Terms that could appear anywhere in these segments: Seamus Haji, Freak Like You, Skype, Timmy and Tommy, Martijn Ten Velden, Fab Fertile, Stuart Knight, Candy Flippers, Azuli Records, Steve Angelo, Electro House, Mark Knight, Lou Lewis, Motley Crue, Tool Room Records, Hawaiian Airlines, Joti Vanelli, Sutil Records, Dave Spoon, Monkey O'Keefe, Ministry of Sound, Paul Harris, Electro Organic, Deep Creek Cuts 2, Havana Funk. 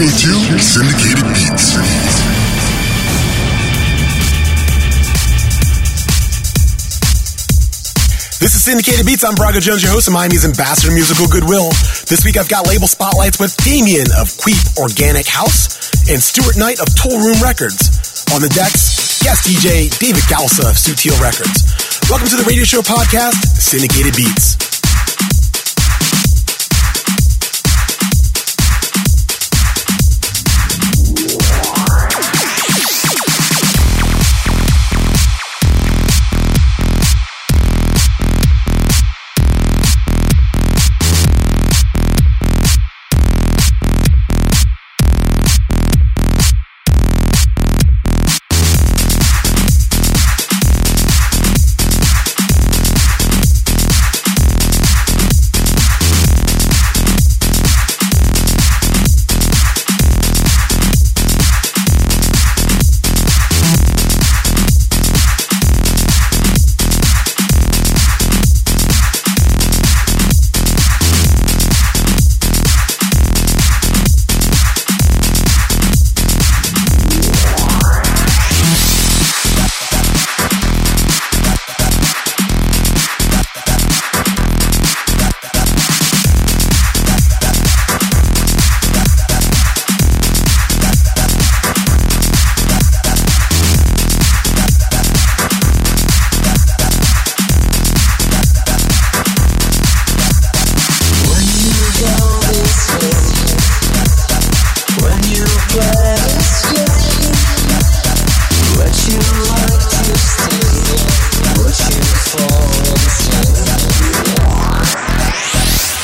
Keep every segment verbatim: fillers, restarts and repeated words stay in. listening to Syndicated Beats. This is Syndicated Beats. I'm Brago Jones, your host of Miami's Ambassador to Musical Goodwill. This week I've got label spotlights with Damien of Queep Organic House and Stuart Knight of Tool Room Records. On the decks, guest D J David Gausa of Sutil Records. Welcome to the radio show podcast, Syndicated Beats.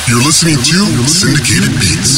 Listening to Syndicated Beats.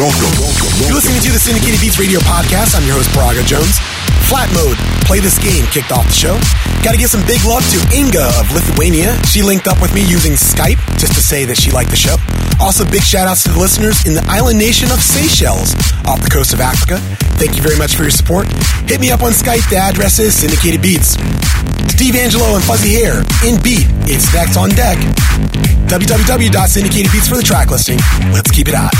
Welcome. You're listening to the Syndicated Beats Radio Podcast. I'm your host, Brago Jones. Flat Mode, Play This Game, kicked off the show. Got to give some big love to Inga of Lithuania. She linked up with me using Skype just to say that she liked the show. Also, big shout-outs to the listeners in the island nation of Seychelles off the coast of Africa. Thank you very much for your support. Hit me up on Skype. The address is Syndicated Beats. Steve Angelo and Fuzzy Hair, in Beat, it's Next on Deck. w w w dot syndicated beats for the track listing. Let's keep it hot.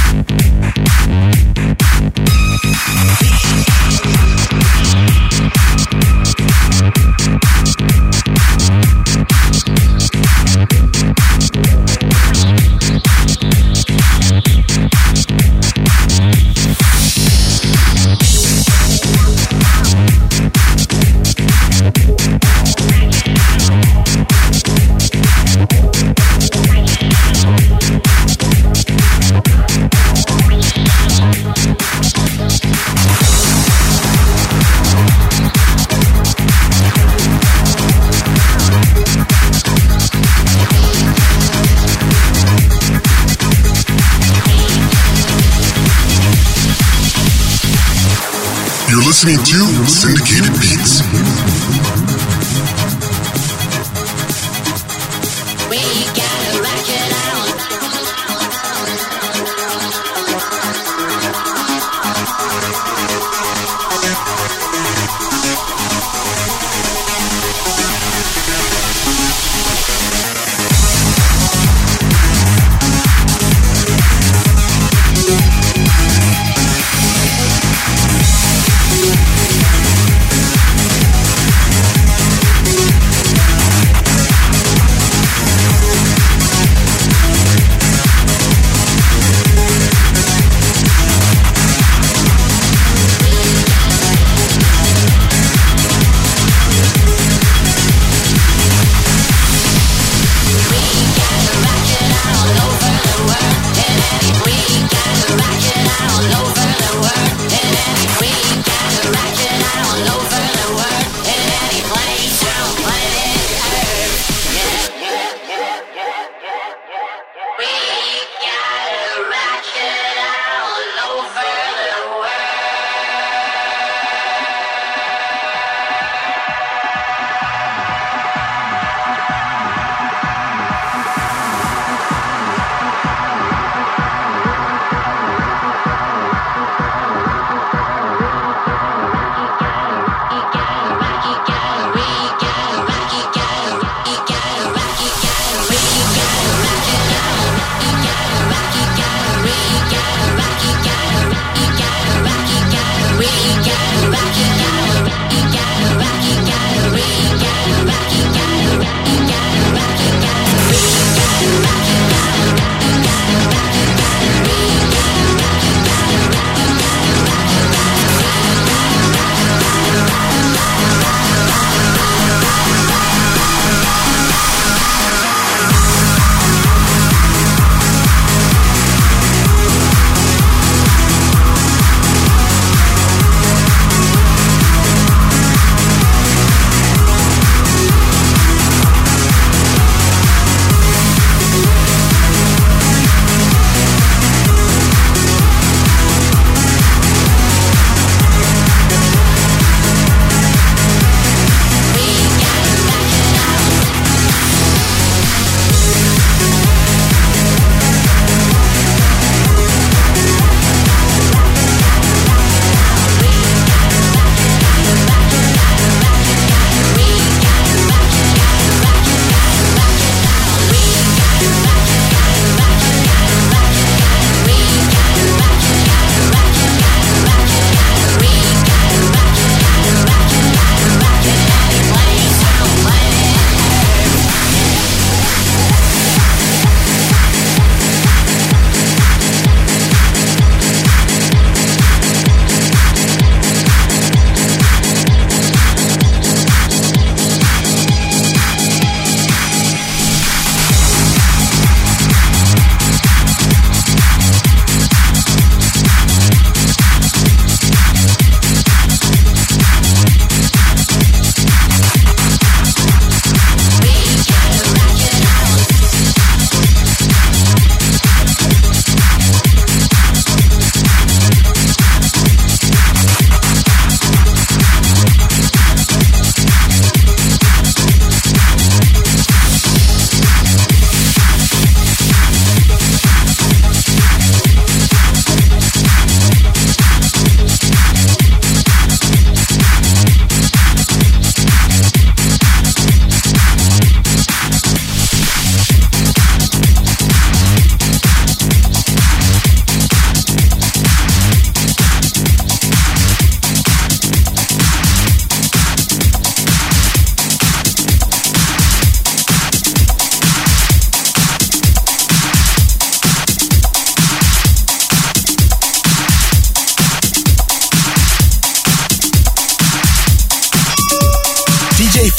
Listening to Syndicated Beats.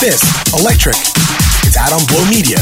Fist, Electric. It's out on Blow Media.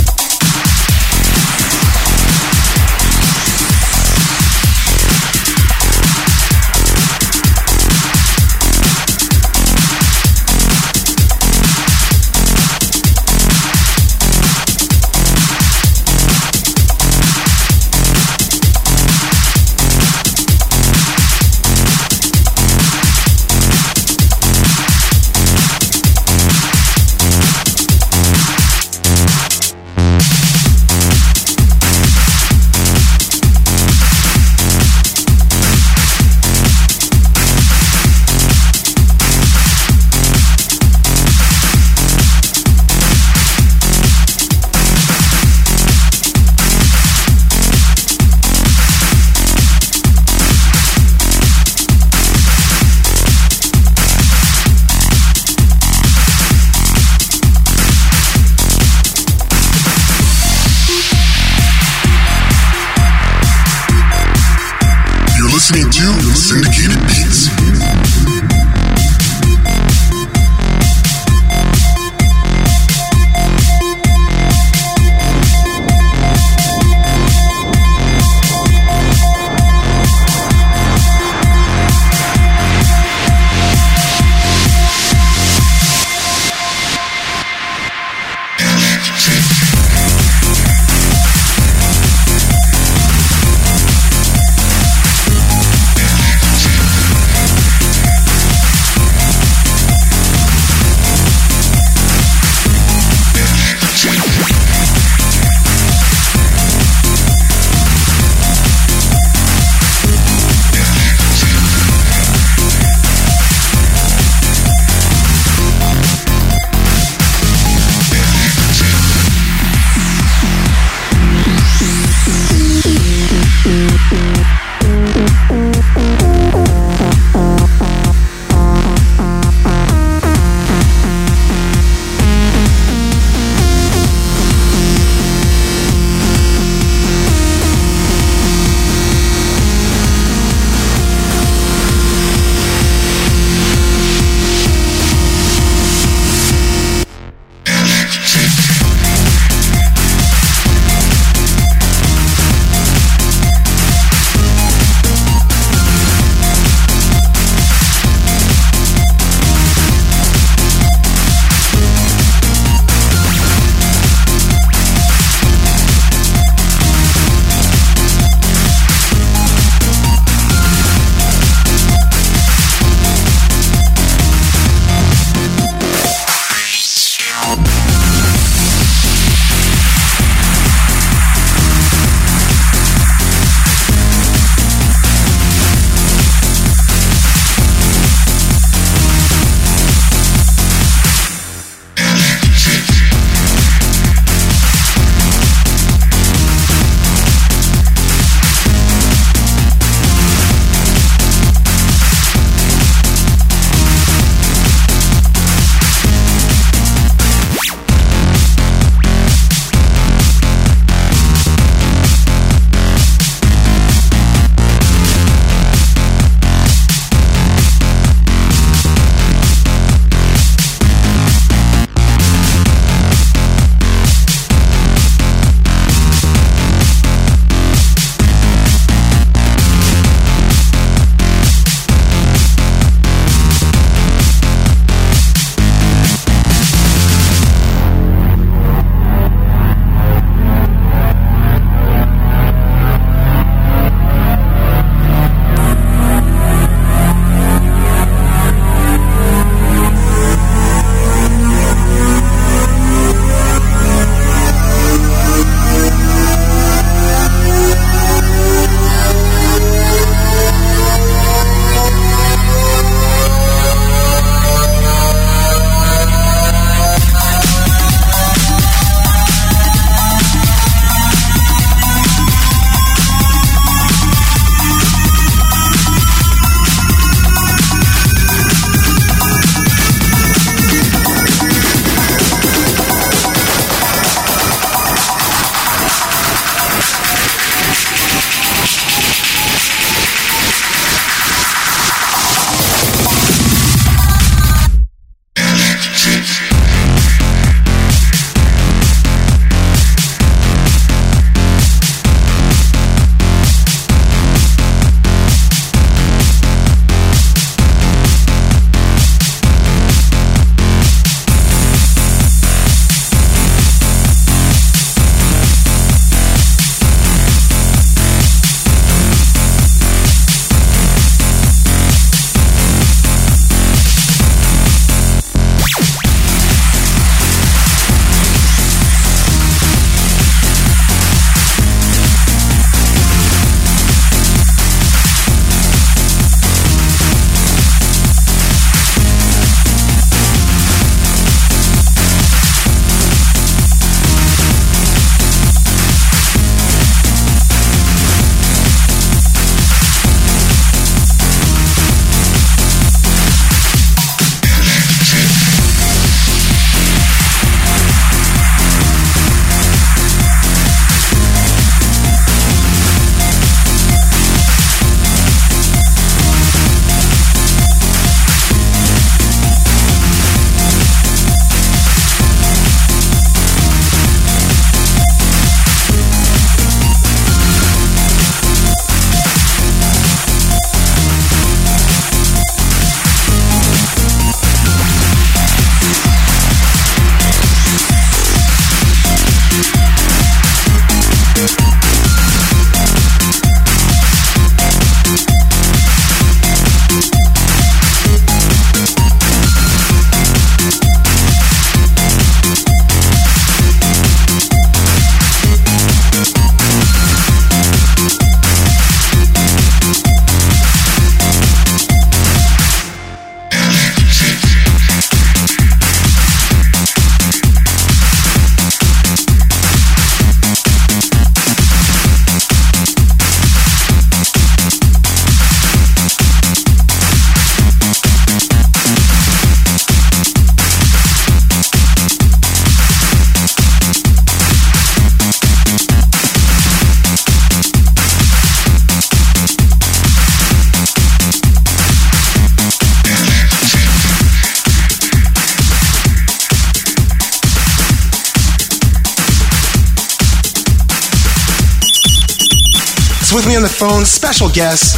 me on the phone, special guest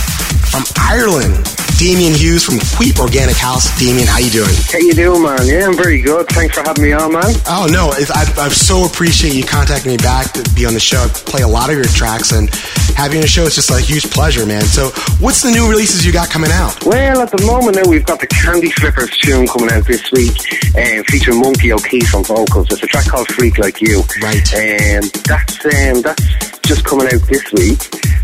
from Ireland, Damien Hughes from Queep Organic House. Damien, how you doing? How you doing, man? Yeah, I'm very good. Thanks for having me on, man. Oh, no, I, I so appreciate you contacting me back to be on the show. I play a lot of your tracks, and having a show is just a huge pleasure, man. So what's the new releases you got coming out? Well, at the moment, now we've got the Candy Flippers tune coming out this week, uh, featuring Monkey O'Keefe on vocals. It's a track called Freak Like You. Right. Um, that's, um, that's just coming out this week.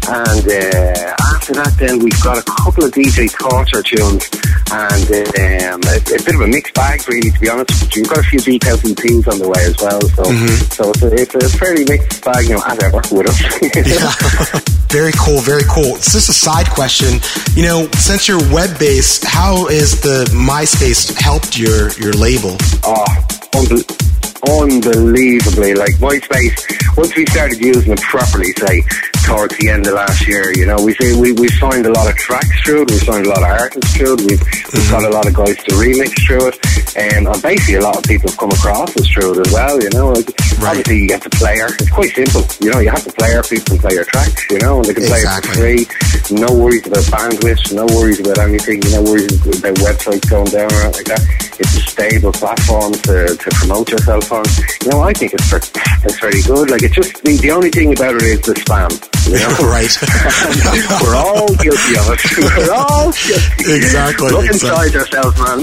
And uh, after that, then we've got a couple of D J Torture tunes and uh, um, a, a bit of a mixed bag, really, to be honest. We've got a few deep house E Ps on the way as well, so mm-hmm. so it's a, it's a fairly mixed bag, you know, as ever with us. Yeah. Very cool, very cool. It's just a side question, you know. Since you're web based, how is the MySpace helped your your label? Oh, unbelievable. Unbelievably, like MySpace, once we started using it properly, say towards the end of last year, you know, we say we we signed a lot of tracks through it, we signed a lot of artists through it, we've, mm-hmm. we've got a lot of guys to remix through it, and, and basically a lot of people have come across us through it as well, you know. Like, right. Obviously, you get the player. It's quite simple, you know. You have the player, people can play your tracks, you know, and they can exactly. play it for free. No worries about bandwidth, no worries about anything, no worries about websites going down or anything like that. It's a stable platform to to promote yourself. You know, I think it's very, it's very good. Like, it's just the, the only thing about it is the spam. You know? Right. We're all guilty of it. We're all guilty. Exactly. Look inside exactly. ourselves, man.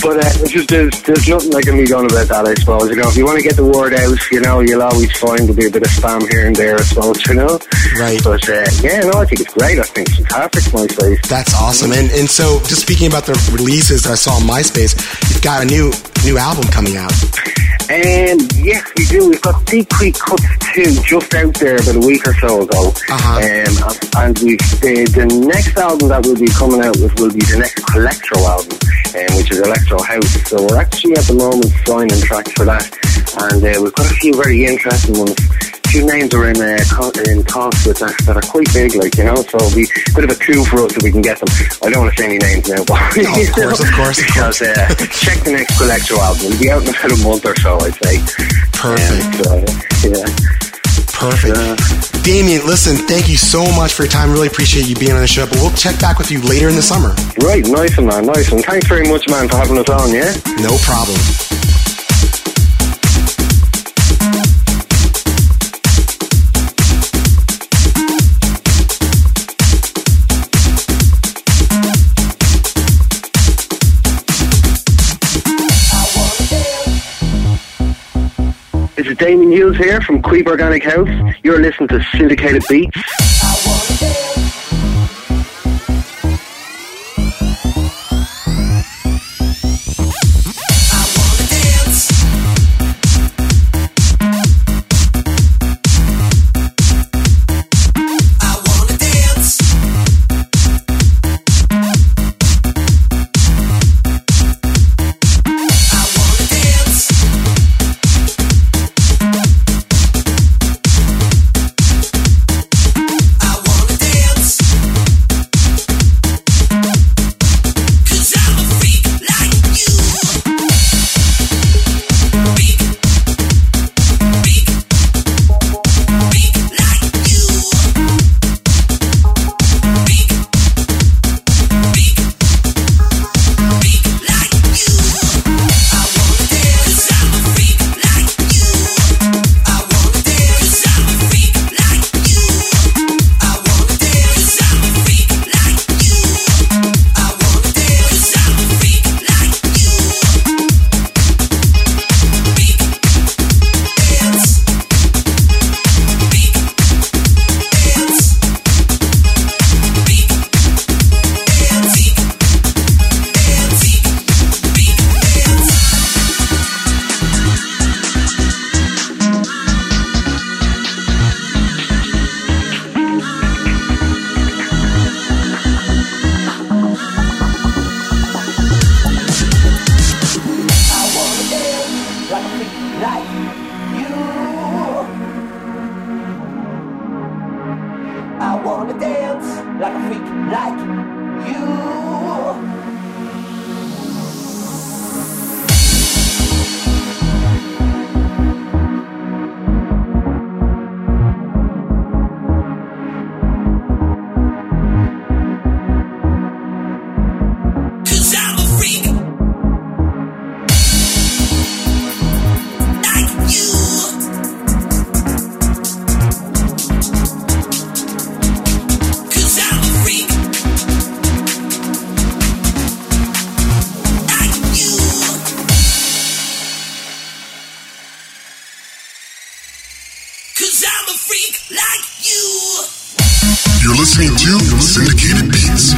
But uh, it's just, there's, there's nothing like me going about that, I suppose. You know, if you want to get the word out, you know, you'll always find there'll be a bit of spam here and there, I suppose, you know. Right. But uh, yeah, no, I think it's great. I think it's fantastic, MySpace. That's awesome. And and so, just speaking about the releases that I saw on MySpace, you've got a new New, new album coming out. And um, yes, we do. We've got Deep Creek Cuts two just out there about a week or so ago. Uh-huh. Um, and we've, the, the next album that will be coming out with will be the next Electro album, um, which is Electro House. So we're actually at the moment signing tracks for that. And uh, we've got a few very interesting ones. Two names are in, uh, in talks with us that are quite big, like, you know, so it'll be a bit of a coup for us if we can get them. I don't want to say any names now, but... No, of course, of course, of course. Because, uh, check the next Electro album. It'll be out in about a month or so, I'd say. Perfect. Um, so, yeah. Perfect. Uh, Damien, listen, thank you so much for your time. Really appreciate you being on the show, but we'll check back with you later in the summer. Right, nice one, man, nice one. Thanks very much, man, for having us on, yeah? No problem. This is Damien Hughes here from Queep Organic House. You're listening to Syndicated Beats. You're listening to Syndicated Beats.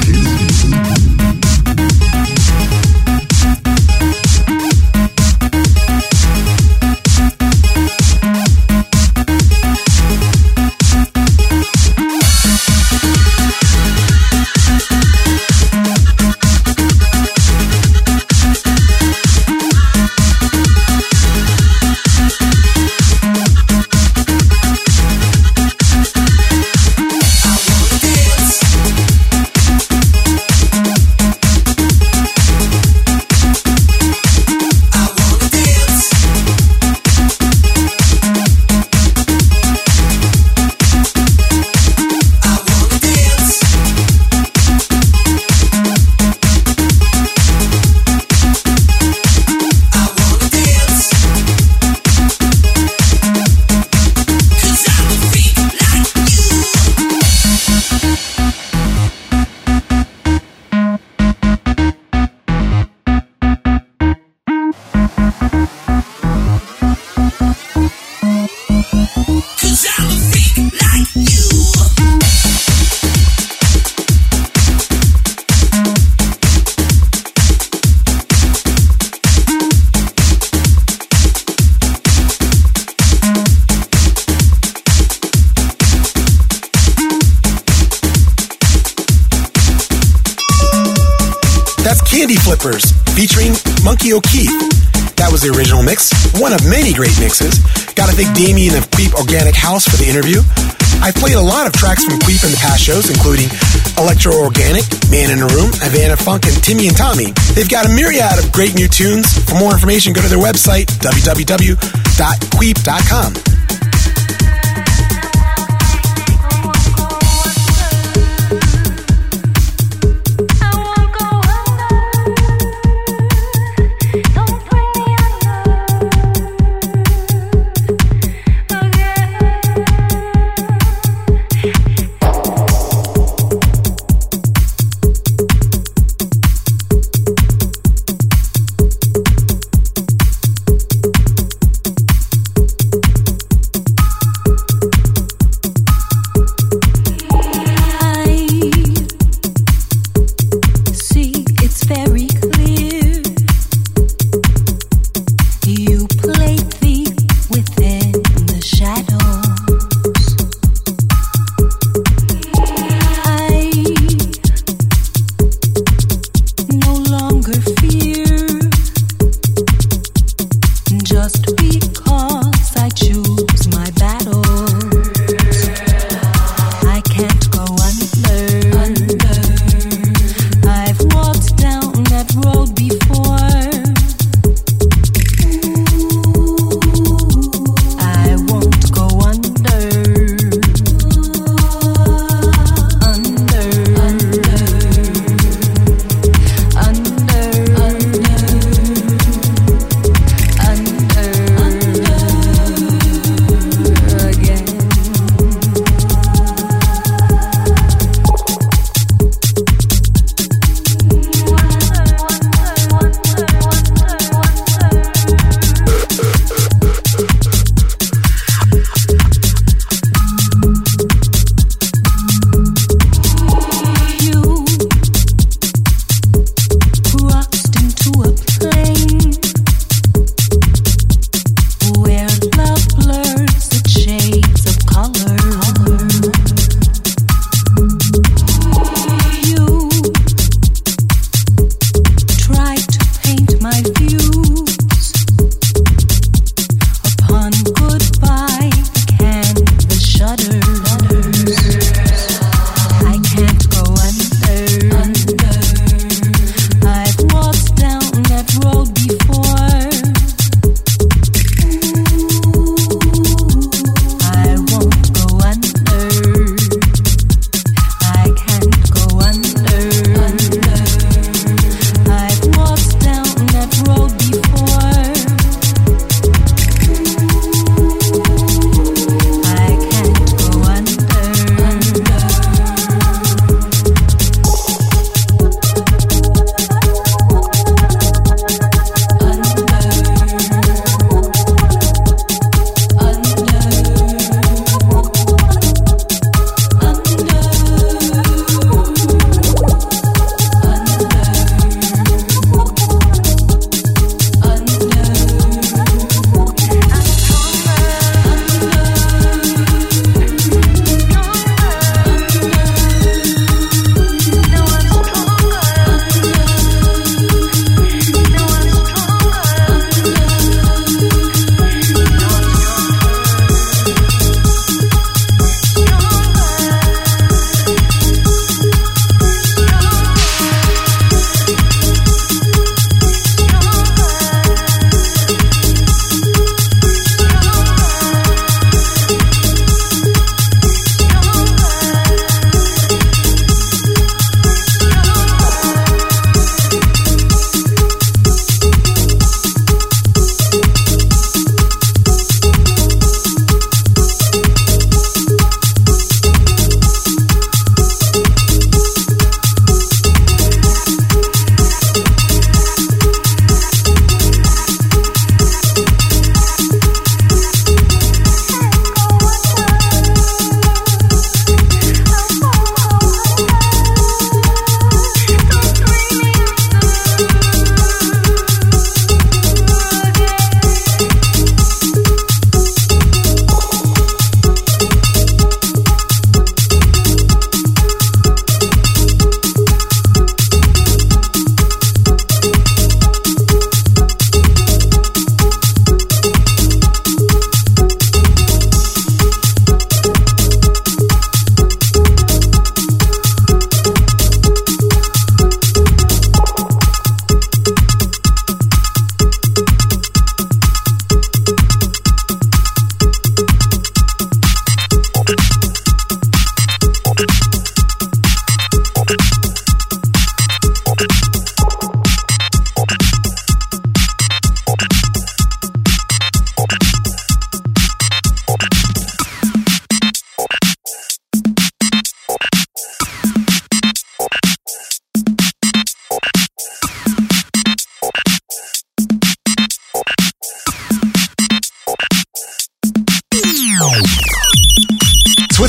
Candy Flippers featuring Monkey O'Keefe. That was the original mix, one of many great mixes. Gotta thank Damien of Queep Organic House for the interview. I've played a lot of tracks from Queep in the past shows, including Electro Organic, Man in a Room, Havana Funk, and Timmy and Tommy. They've got a myriad of great new tunes. For more information, go to their website, w w w dot queep dot com.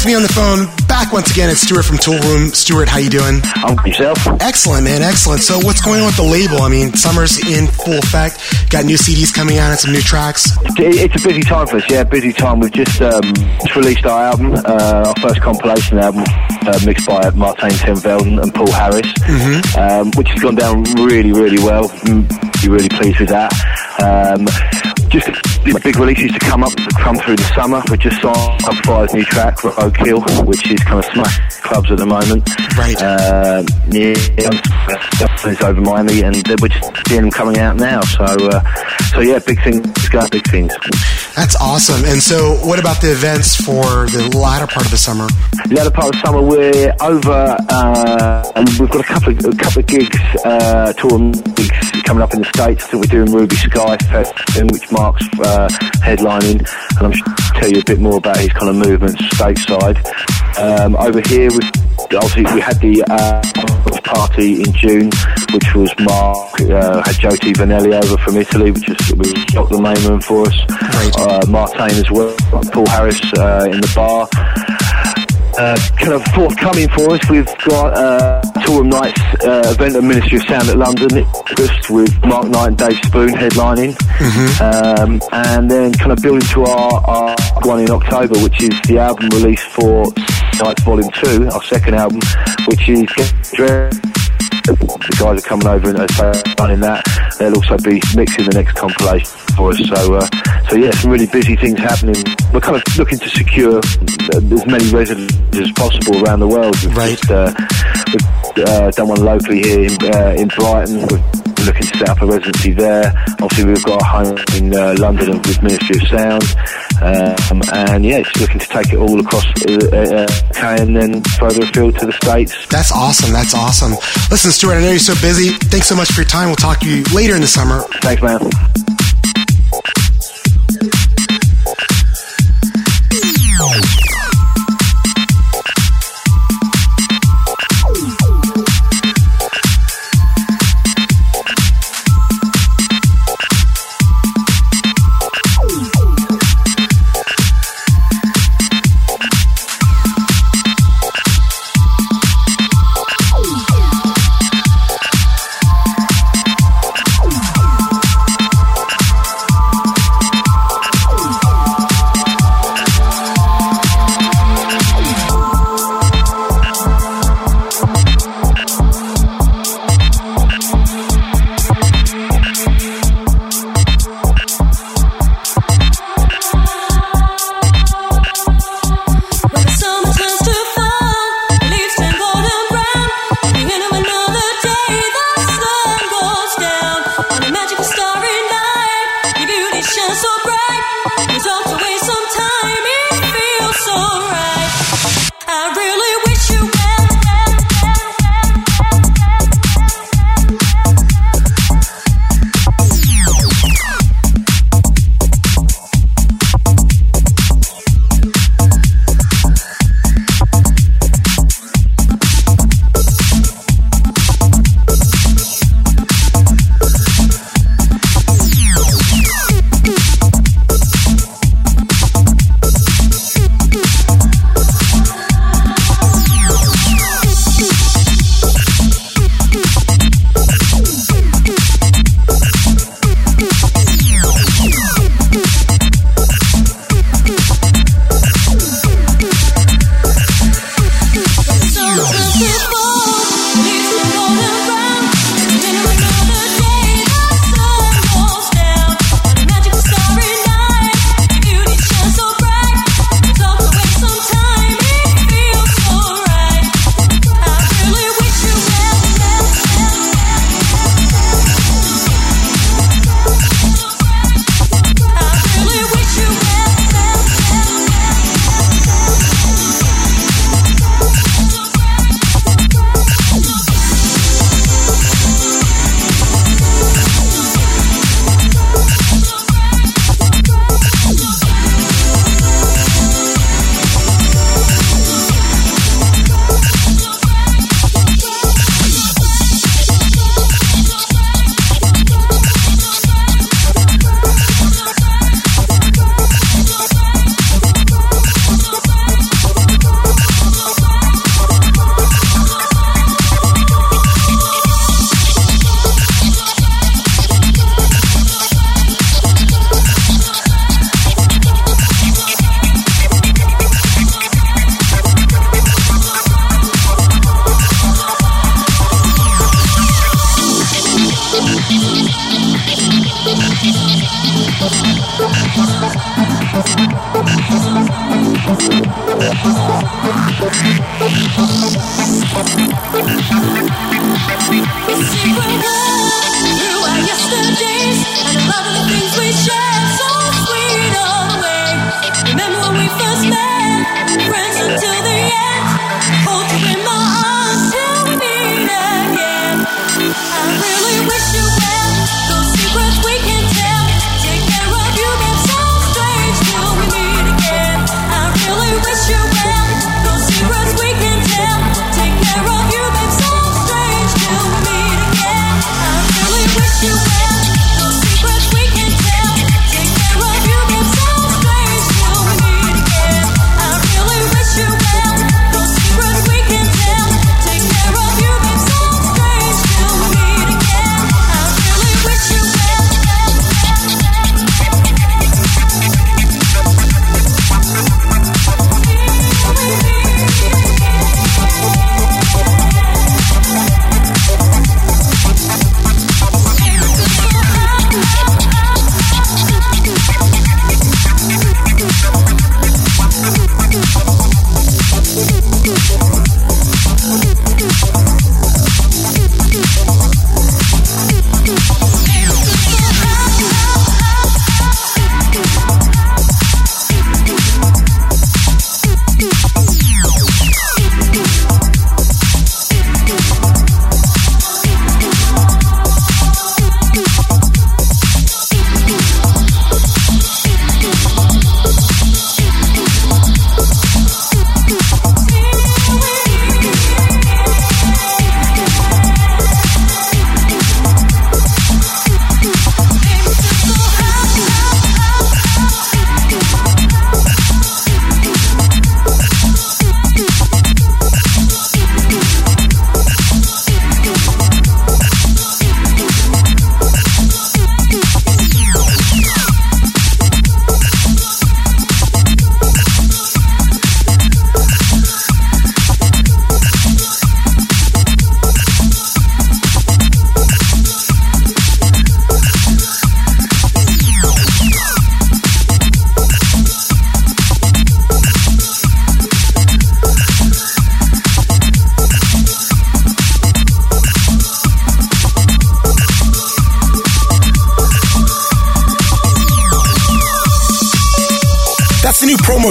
with me on the phone, back once again, it's Stuart from Tool Room. Stuart, how you doing? I'm yourself. Excellent, man, excellent. So what's going on with the label? I mean, summer's in full effect. Got new C Ds coming out and some new tracks. It's a busy time for us, yeah, busy time. We've just, um, just released our album, uh, our first compilation album, uh, mixed by Martijn Ten Velden and Paul Harris, mm-hmm. um, which has gone down really, really well. We're really pleased with that. Um, just big releases to come up, come through the summer. We just saw Upfire's new track, Oak Hill, which is kind of smash clubs at the moment. Right. Uh, yeah, it's over Miami, and we're just seeing them coming out now. So, uh, so yeah, big things, big things. That's awesome. And so, what about the events for the latter part of the summer? The latter part of the summer, we're over, uh, and we've got a couple of, a couple of gigs, uh, tour gigs coming up in the States. I think we're doing Ruby Sky Fest, which Mark's uh, headlining, and I'm sure I'll tell you a bit more about his kind of movements stateside. Um, over here, we obviously we had the uh, party in June, which was Mark, uh, had Joti Vanelli over from Italy, which was, was locked the main room for us. Uh, Martijn as well, Paul Harris uh, in the bar. Uh, kind of forthcoming for us, we've got uh, Tool Room Night's uh, event at Ministry of Sound at London in August with Mark Knight and Dave Spoon headlining, mm-hmm. um, and then kind of building to our, our one in October, which is the album release for Night Volume Two, our second album, which is the guys are coming over and running that. They'll also be mixing the next compilation for us. So, uh, so yeah, some really busy things happening. We're kind of looking to secure as many residents as possible around the world. We've right. Just, uh, we've uh, done one locally here in, uh, in Brighton. We've looking to set up a residency there. Obviously we've got a home in uh, London with Ministry of Sound, um, and yeah, just looking to take it all across uh, uh, U K and then further afield to the States. That's awesome, that's awesome. Listen, Stuart, I know you're so busy. Thanks so much for your time. We'll talk to you later in the summer. Thanks, man.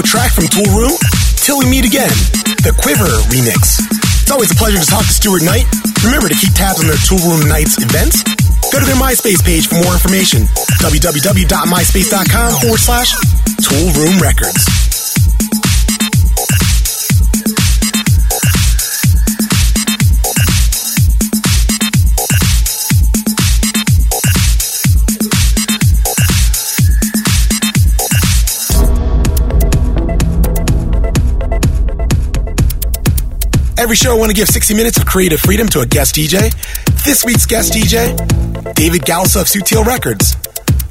Track from Tool Room, Till We Meet Again, the Quiver remix. It's always a pleasure to talk to Stuart Knight. Remember to keep tabs on their Tool Room Nights events. Go to their MySpace page for more information, www.myspace.com forward slash Tool Room Records. Every show I want to give sixty minutes of creative freedom to a guest D J. This week's guest D J, David Gausa of Sutil Records.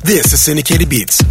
This is Syndicated Beats.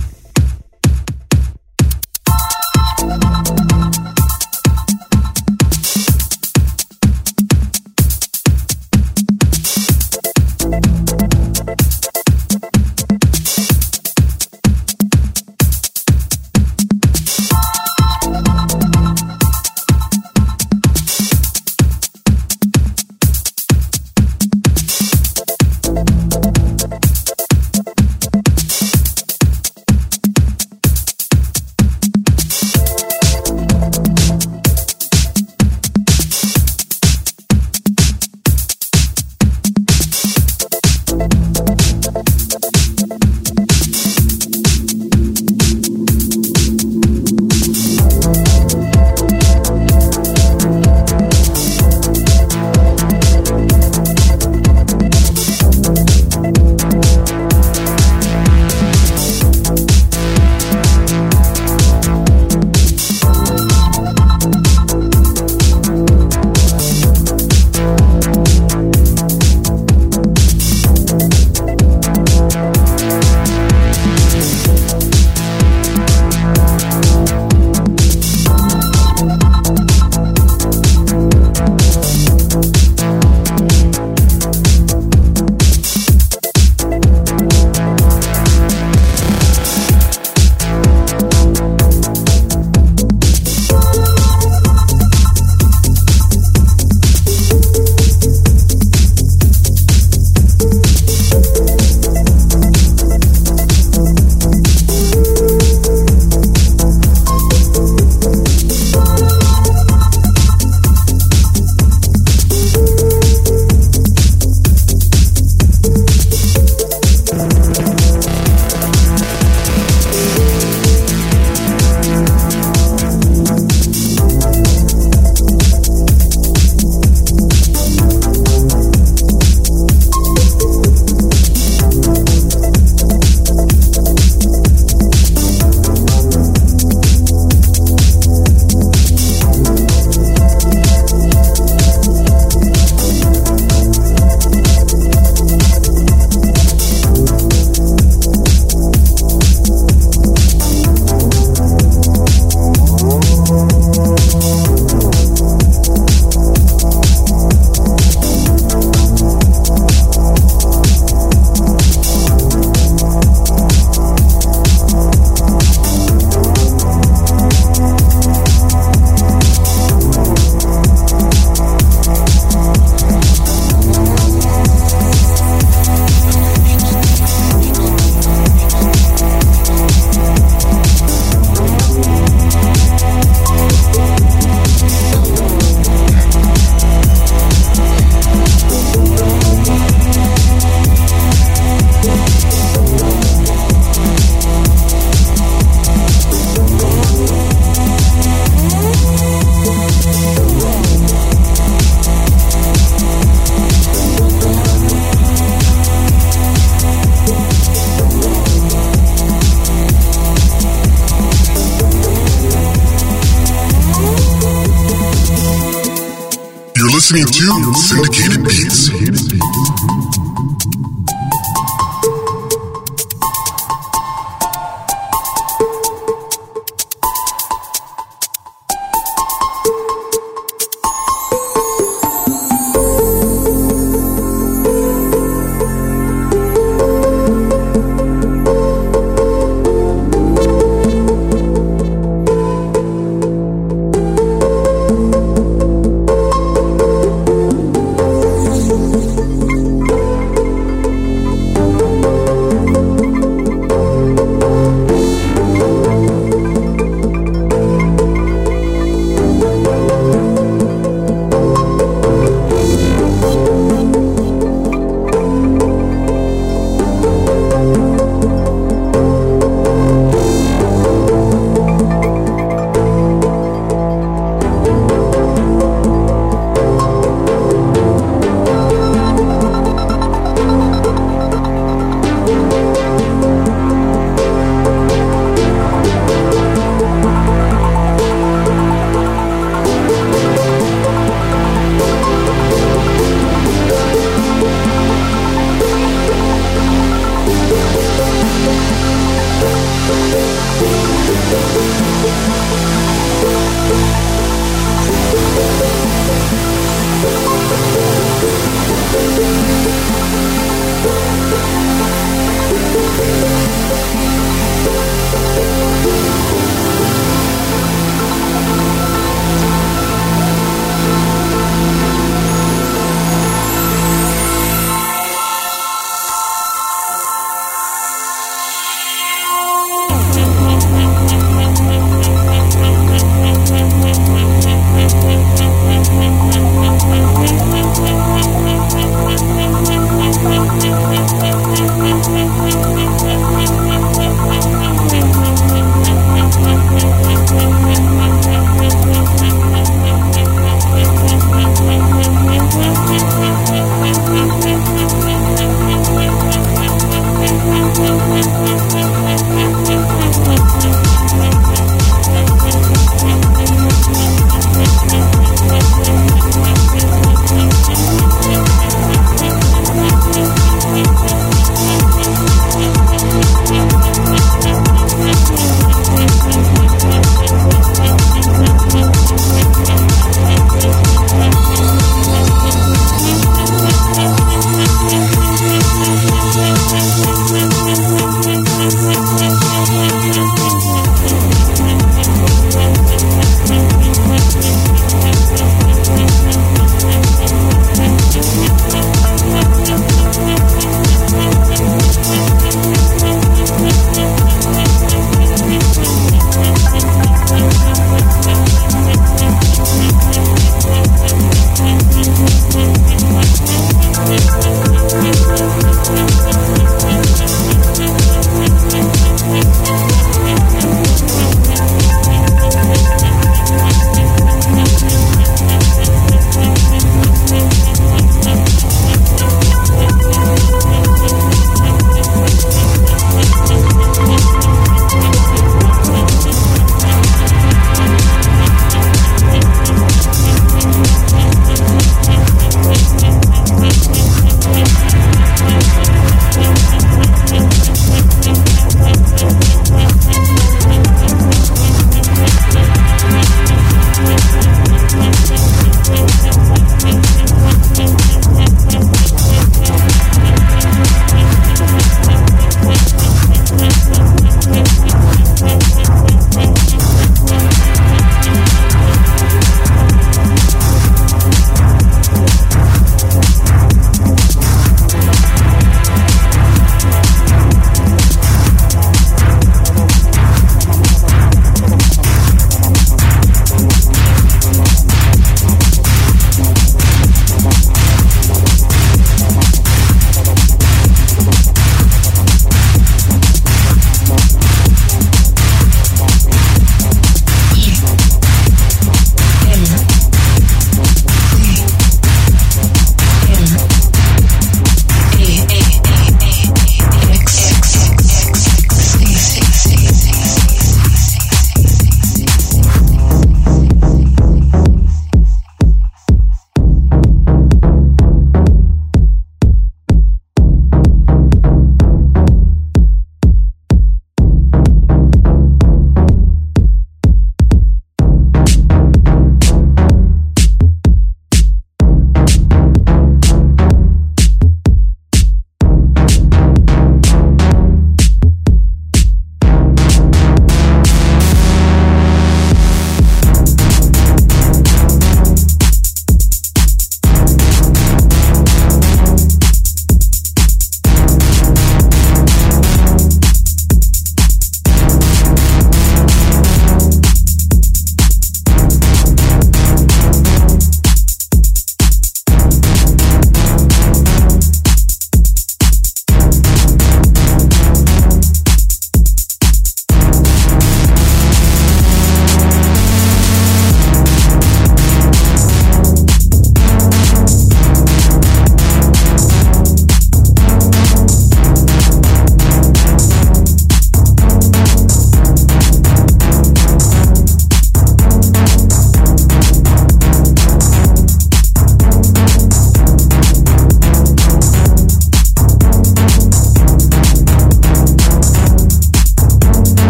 listening to Syndicated Beats.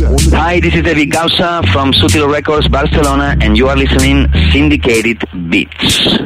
Gausa. Hi, this is David Gausa from Sutil Records, Barcelona, and you are listening Syndicated Beats.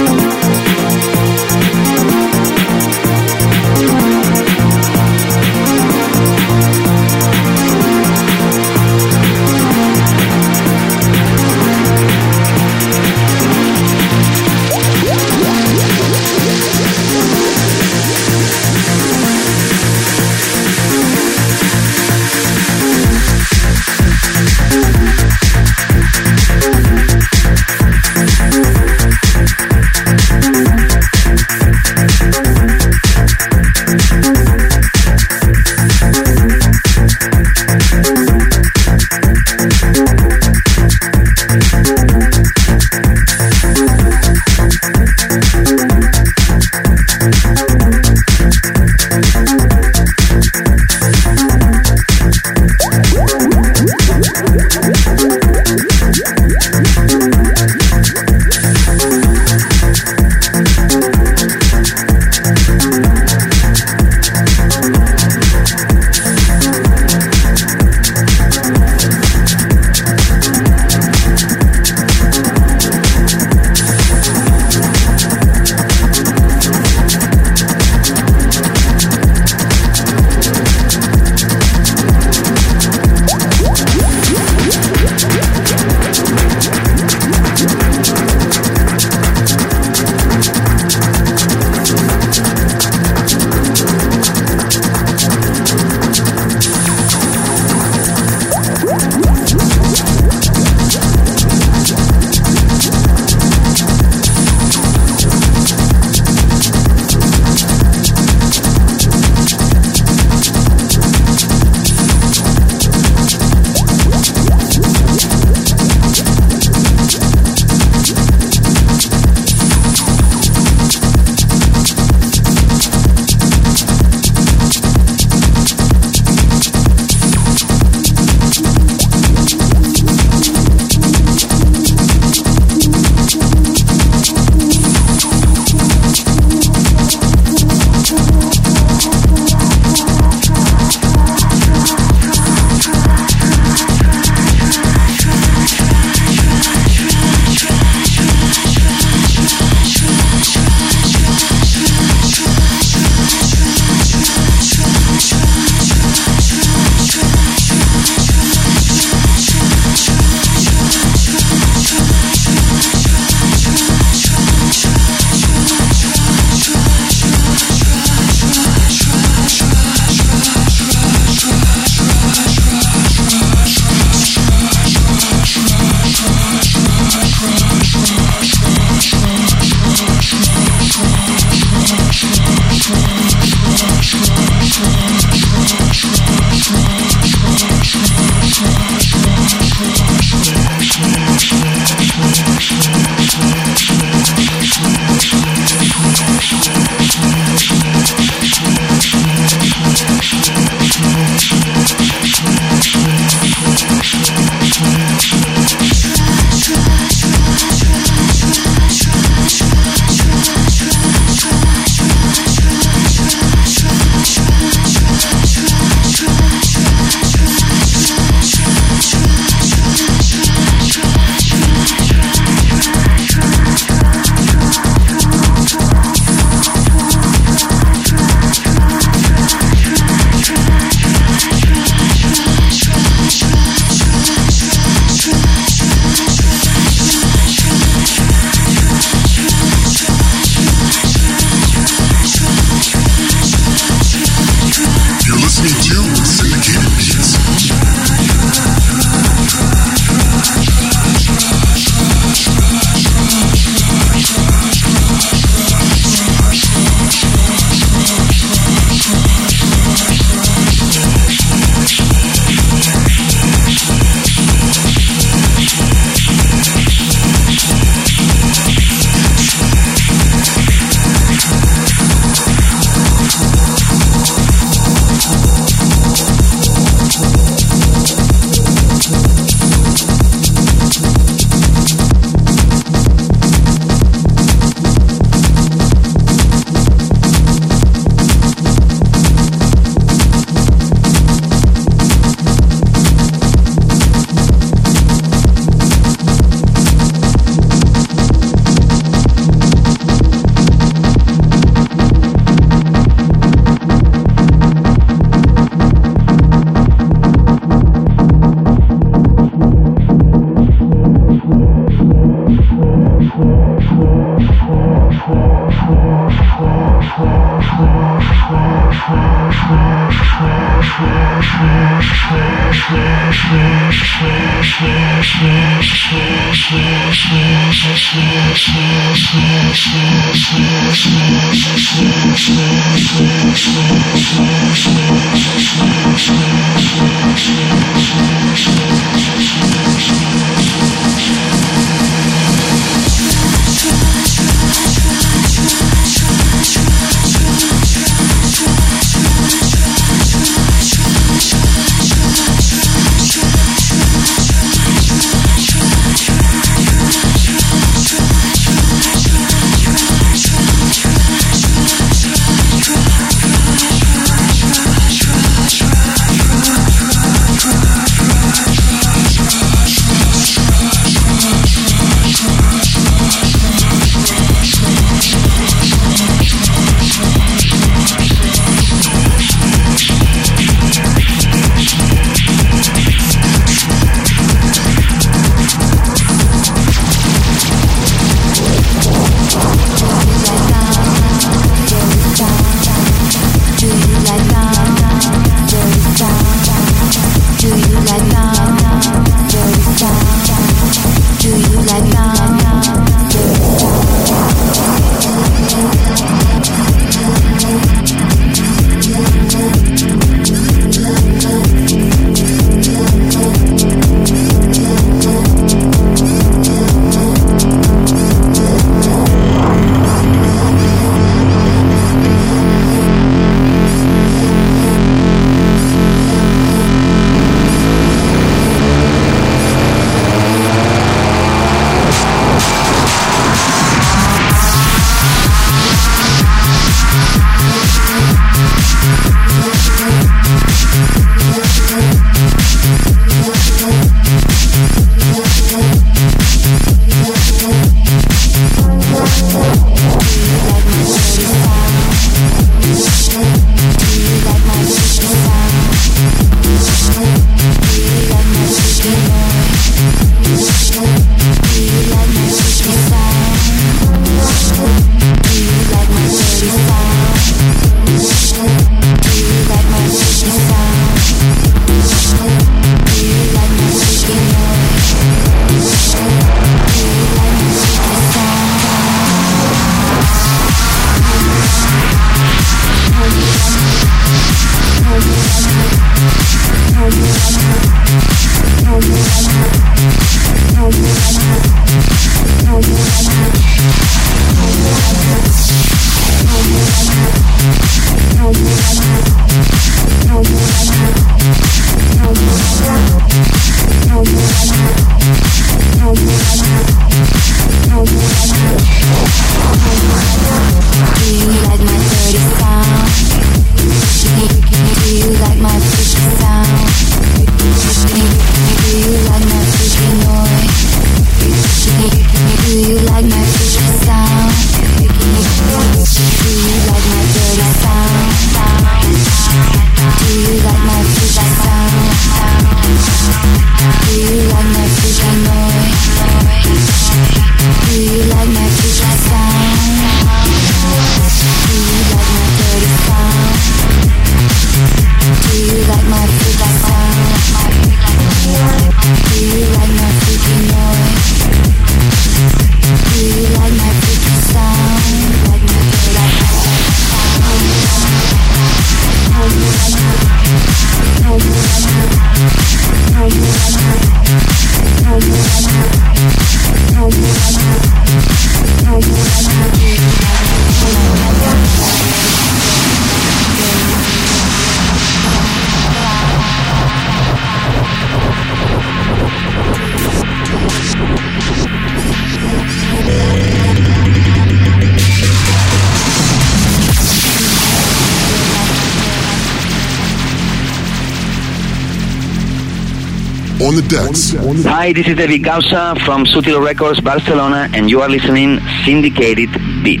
On the decks. Hi, this is David Gausa from Sutil Records, Barcelona, and you are listening Syndicated Beats.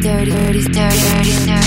Dirty, dirty, dirty, dirty, dirty, dirty.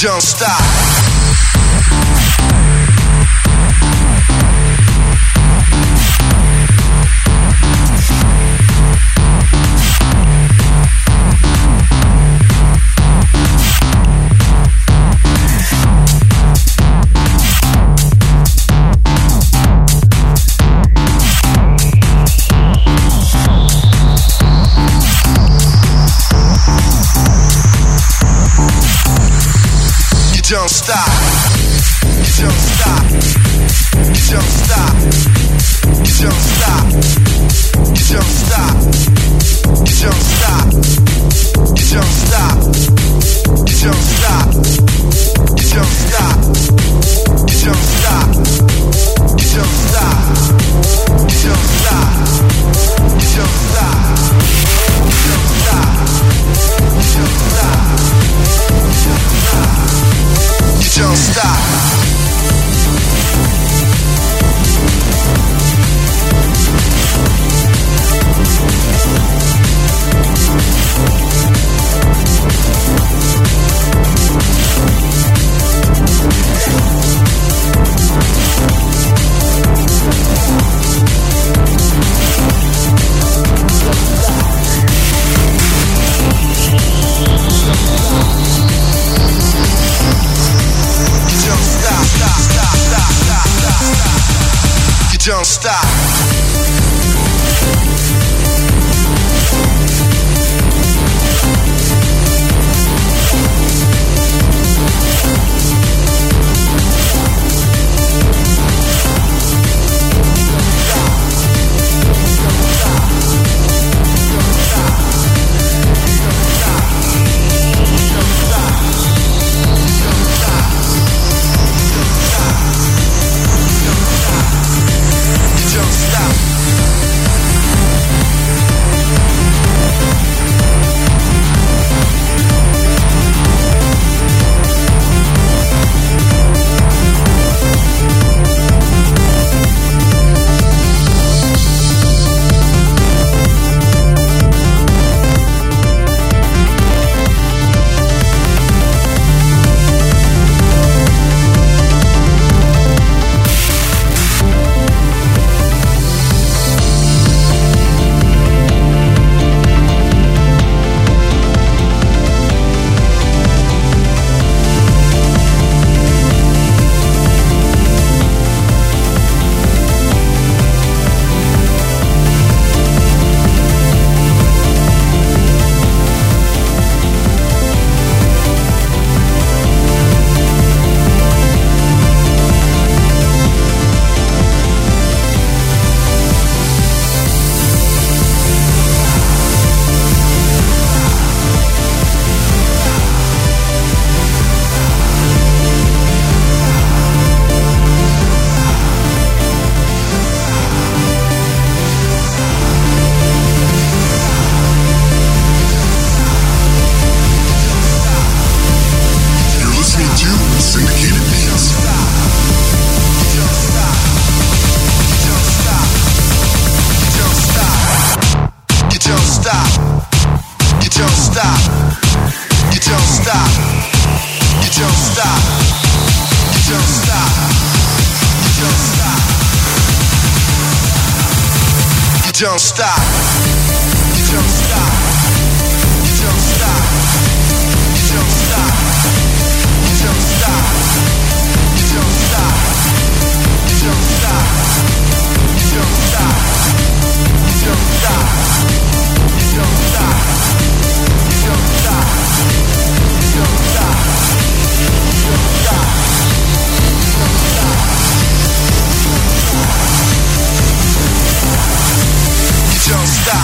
don't stop. Don't stop. You don't stop. You don't stop. You don't stop. You don't stop. You don't stop. You don't stop. You don't stop. You don't stop. You don't stop. You don't stop. You don't stop. You don't stop. You don't stop. You don't stop. You don't stop. You don't stop. Don't stop. Don't stop. You don't stop. You don't stop. You don't stop. You don't stop. You don't stop. You don't stop. You don't stop. You don't stop. You don't stop. You don't stop. You don't stop. You don't stop. Don't stop.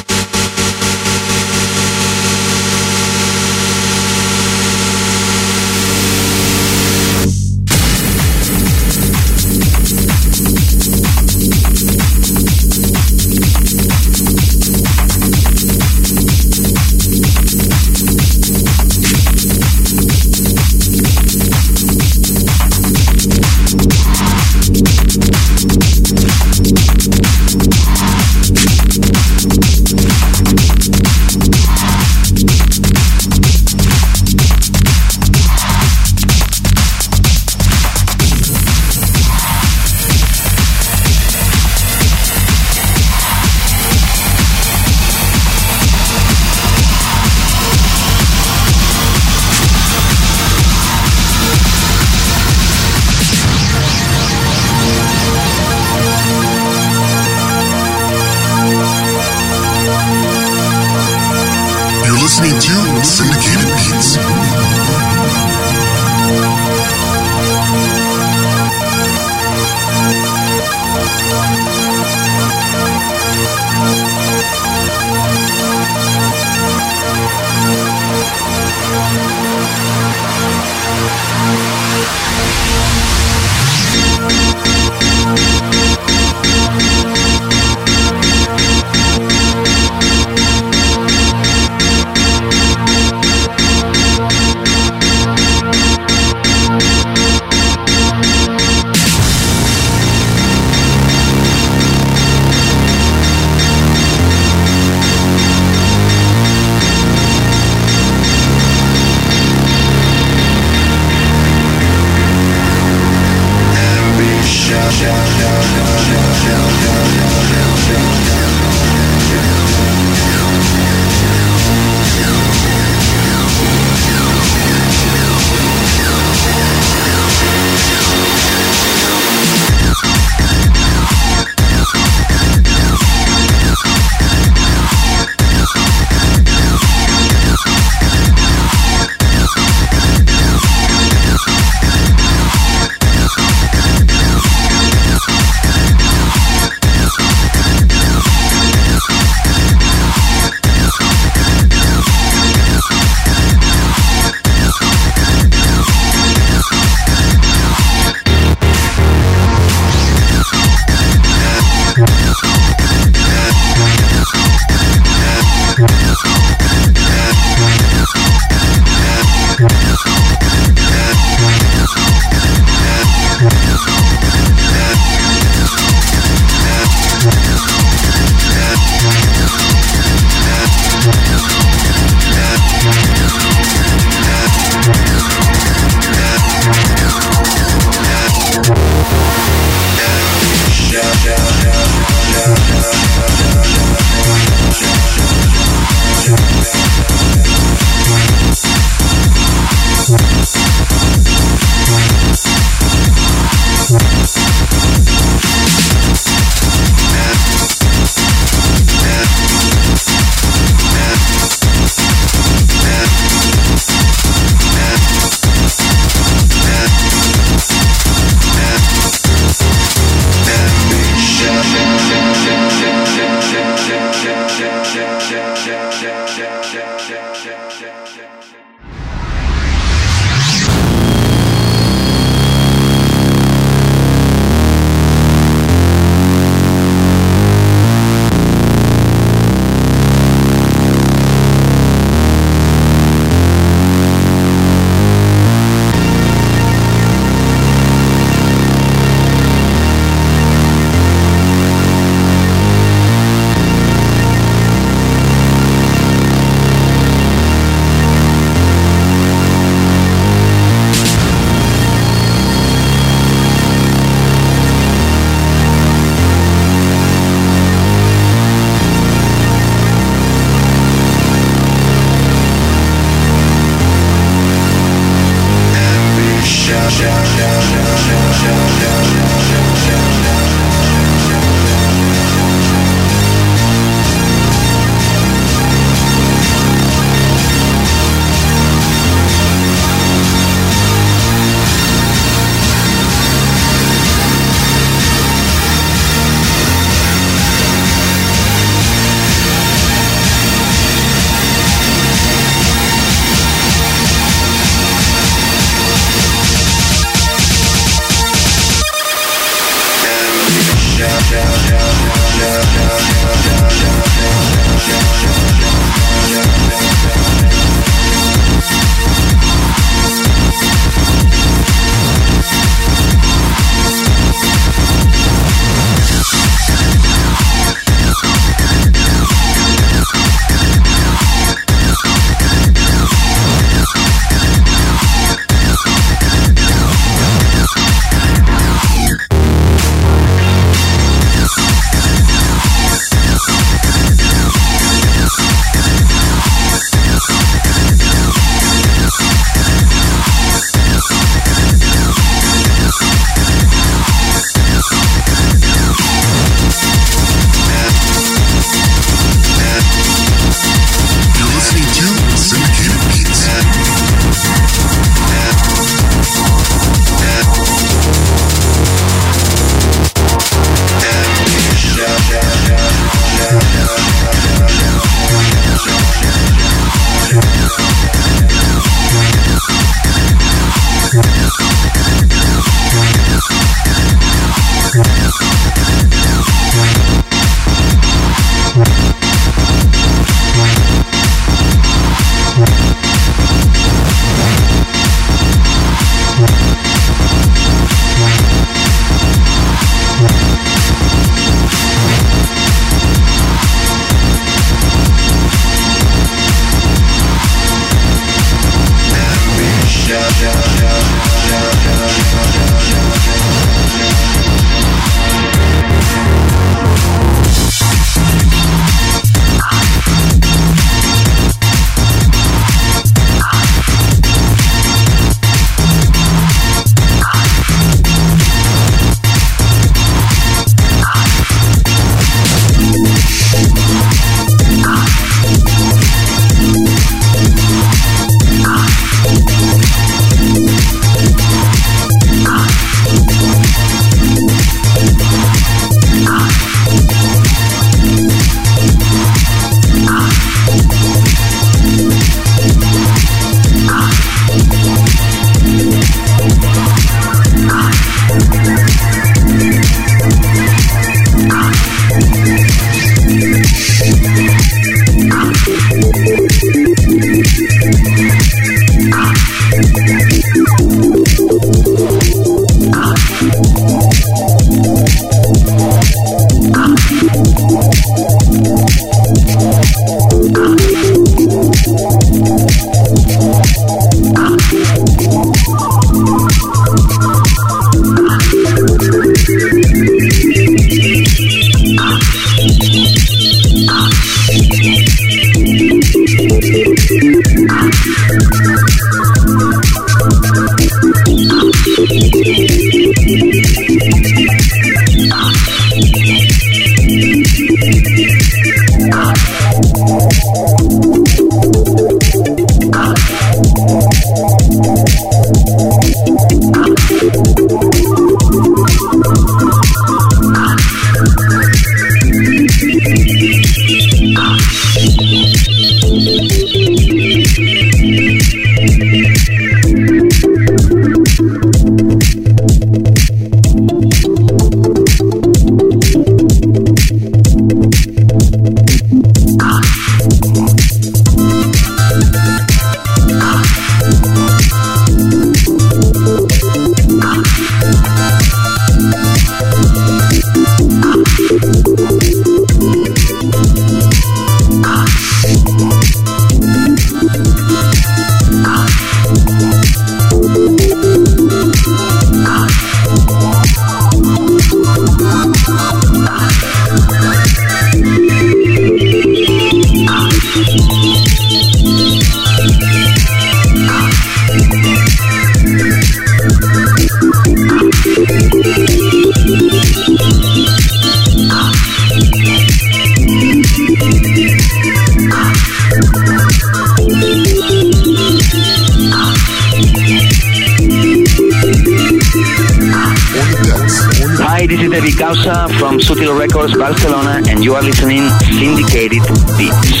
Gausa from Sutil Records, Barcelona, and you are listening Syndicated Beats.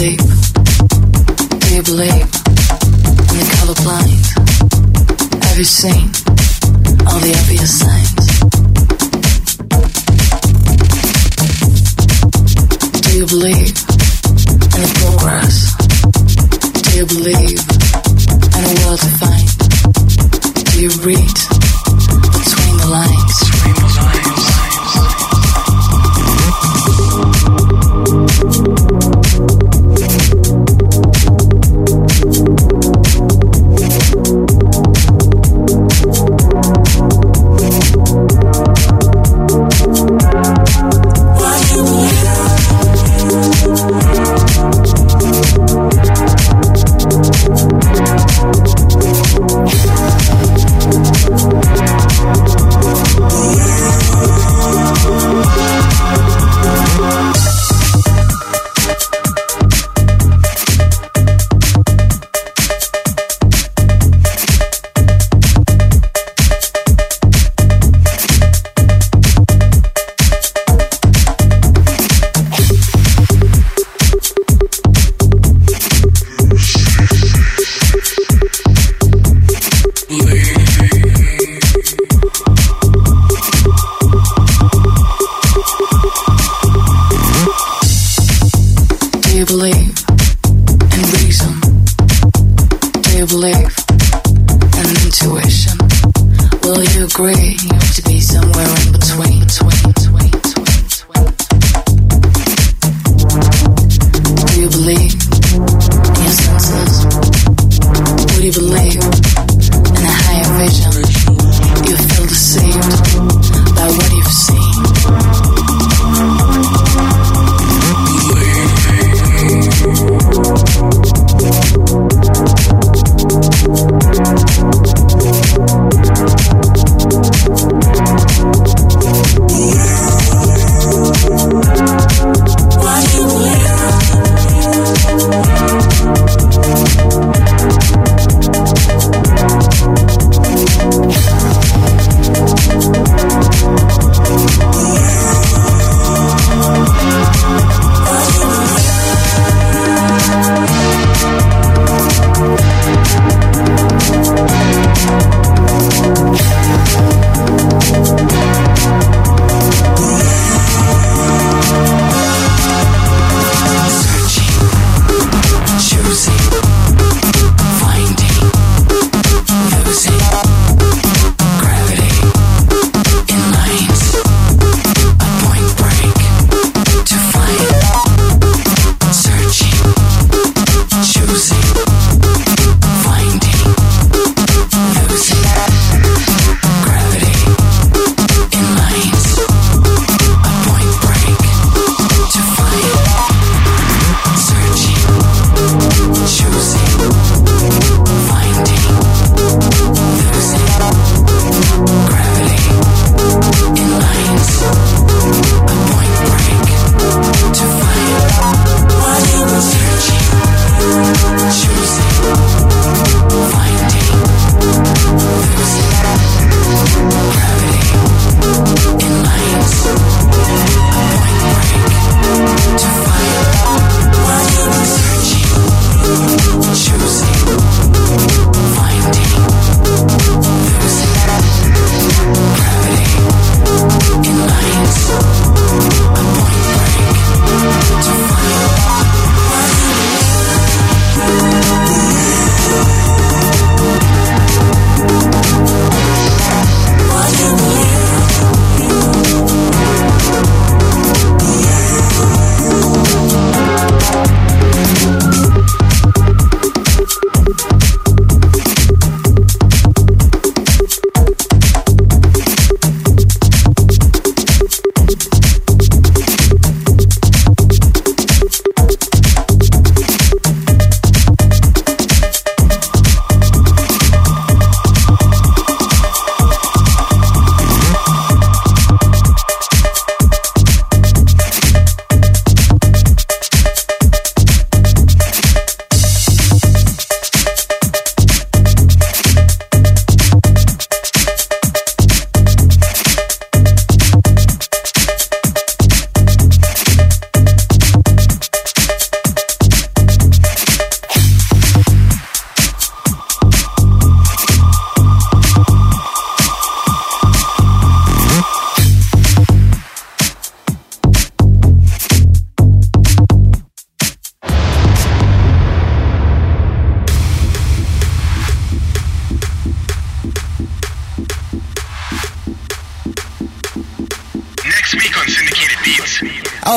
deep? Do you believe when you're colorblind? Have you seen all the obvious signs? Do you believe in the tall grass? Do you believe in a world to find? Do you read between the lines? Between the lines. We'll be right back.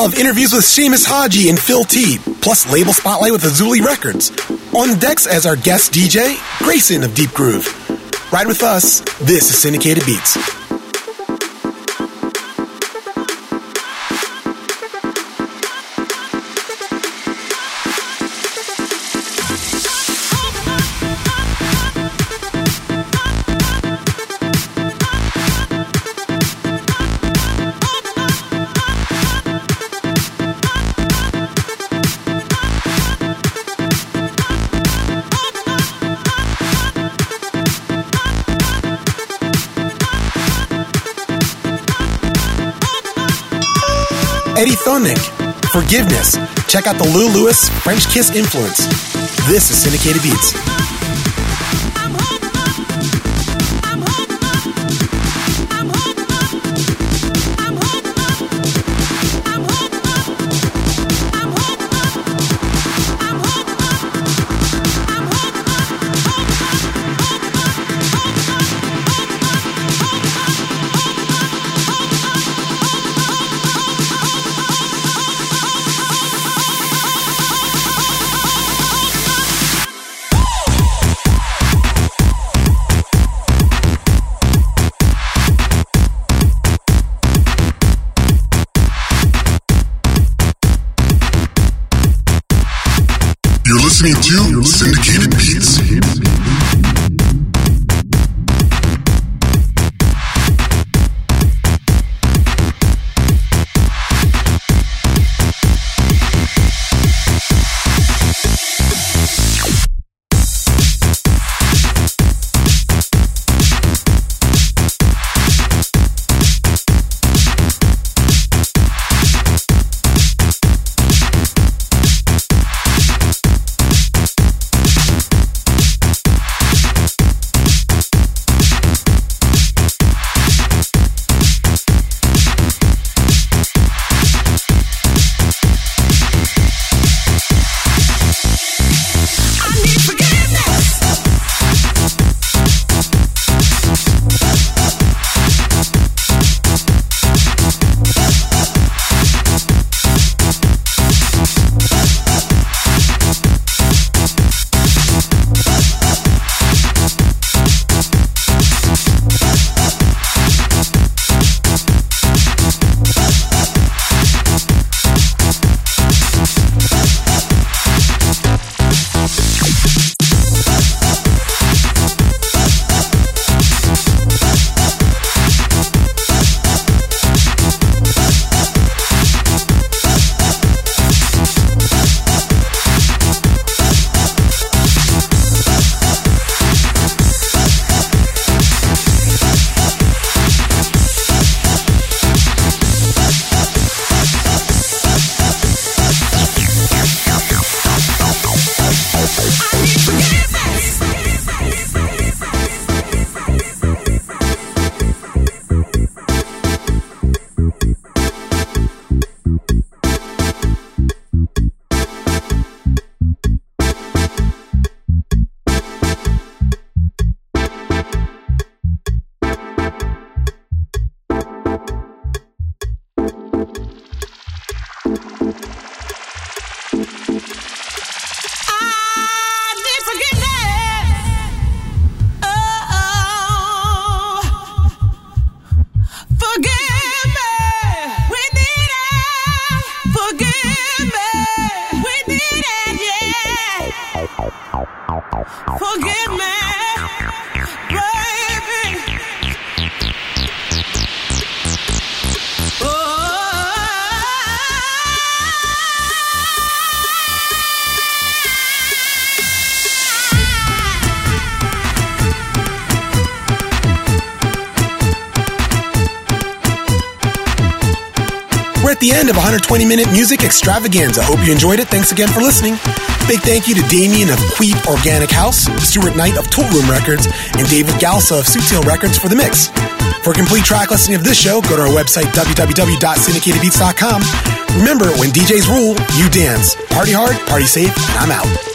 of interviews with Seamus Haji and Phil T, plus label spotlight with Azuli Records. On the decks as our guest D J, Grayson of Deep Groove. Ride with us. This is Syndicated Beats. Forgiveness. Check out the Lou Lewis French Kiss Influence. This is Syndicated Beats. Listening to Syndicated Beats. twenty minute music extravaganza. Hope you enjoyed it. Thanks again for listening. Big thank you to Damien of Queep Organic House, Stuart Knight of Tool Room Records, and David Gausa of Sutil Records for the mix. For a complete track listing of this show, go to our website, w w w dot syndicated beats dot com. Remember, when D Js rule, you dance. Party hard, party safe, and I'm out.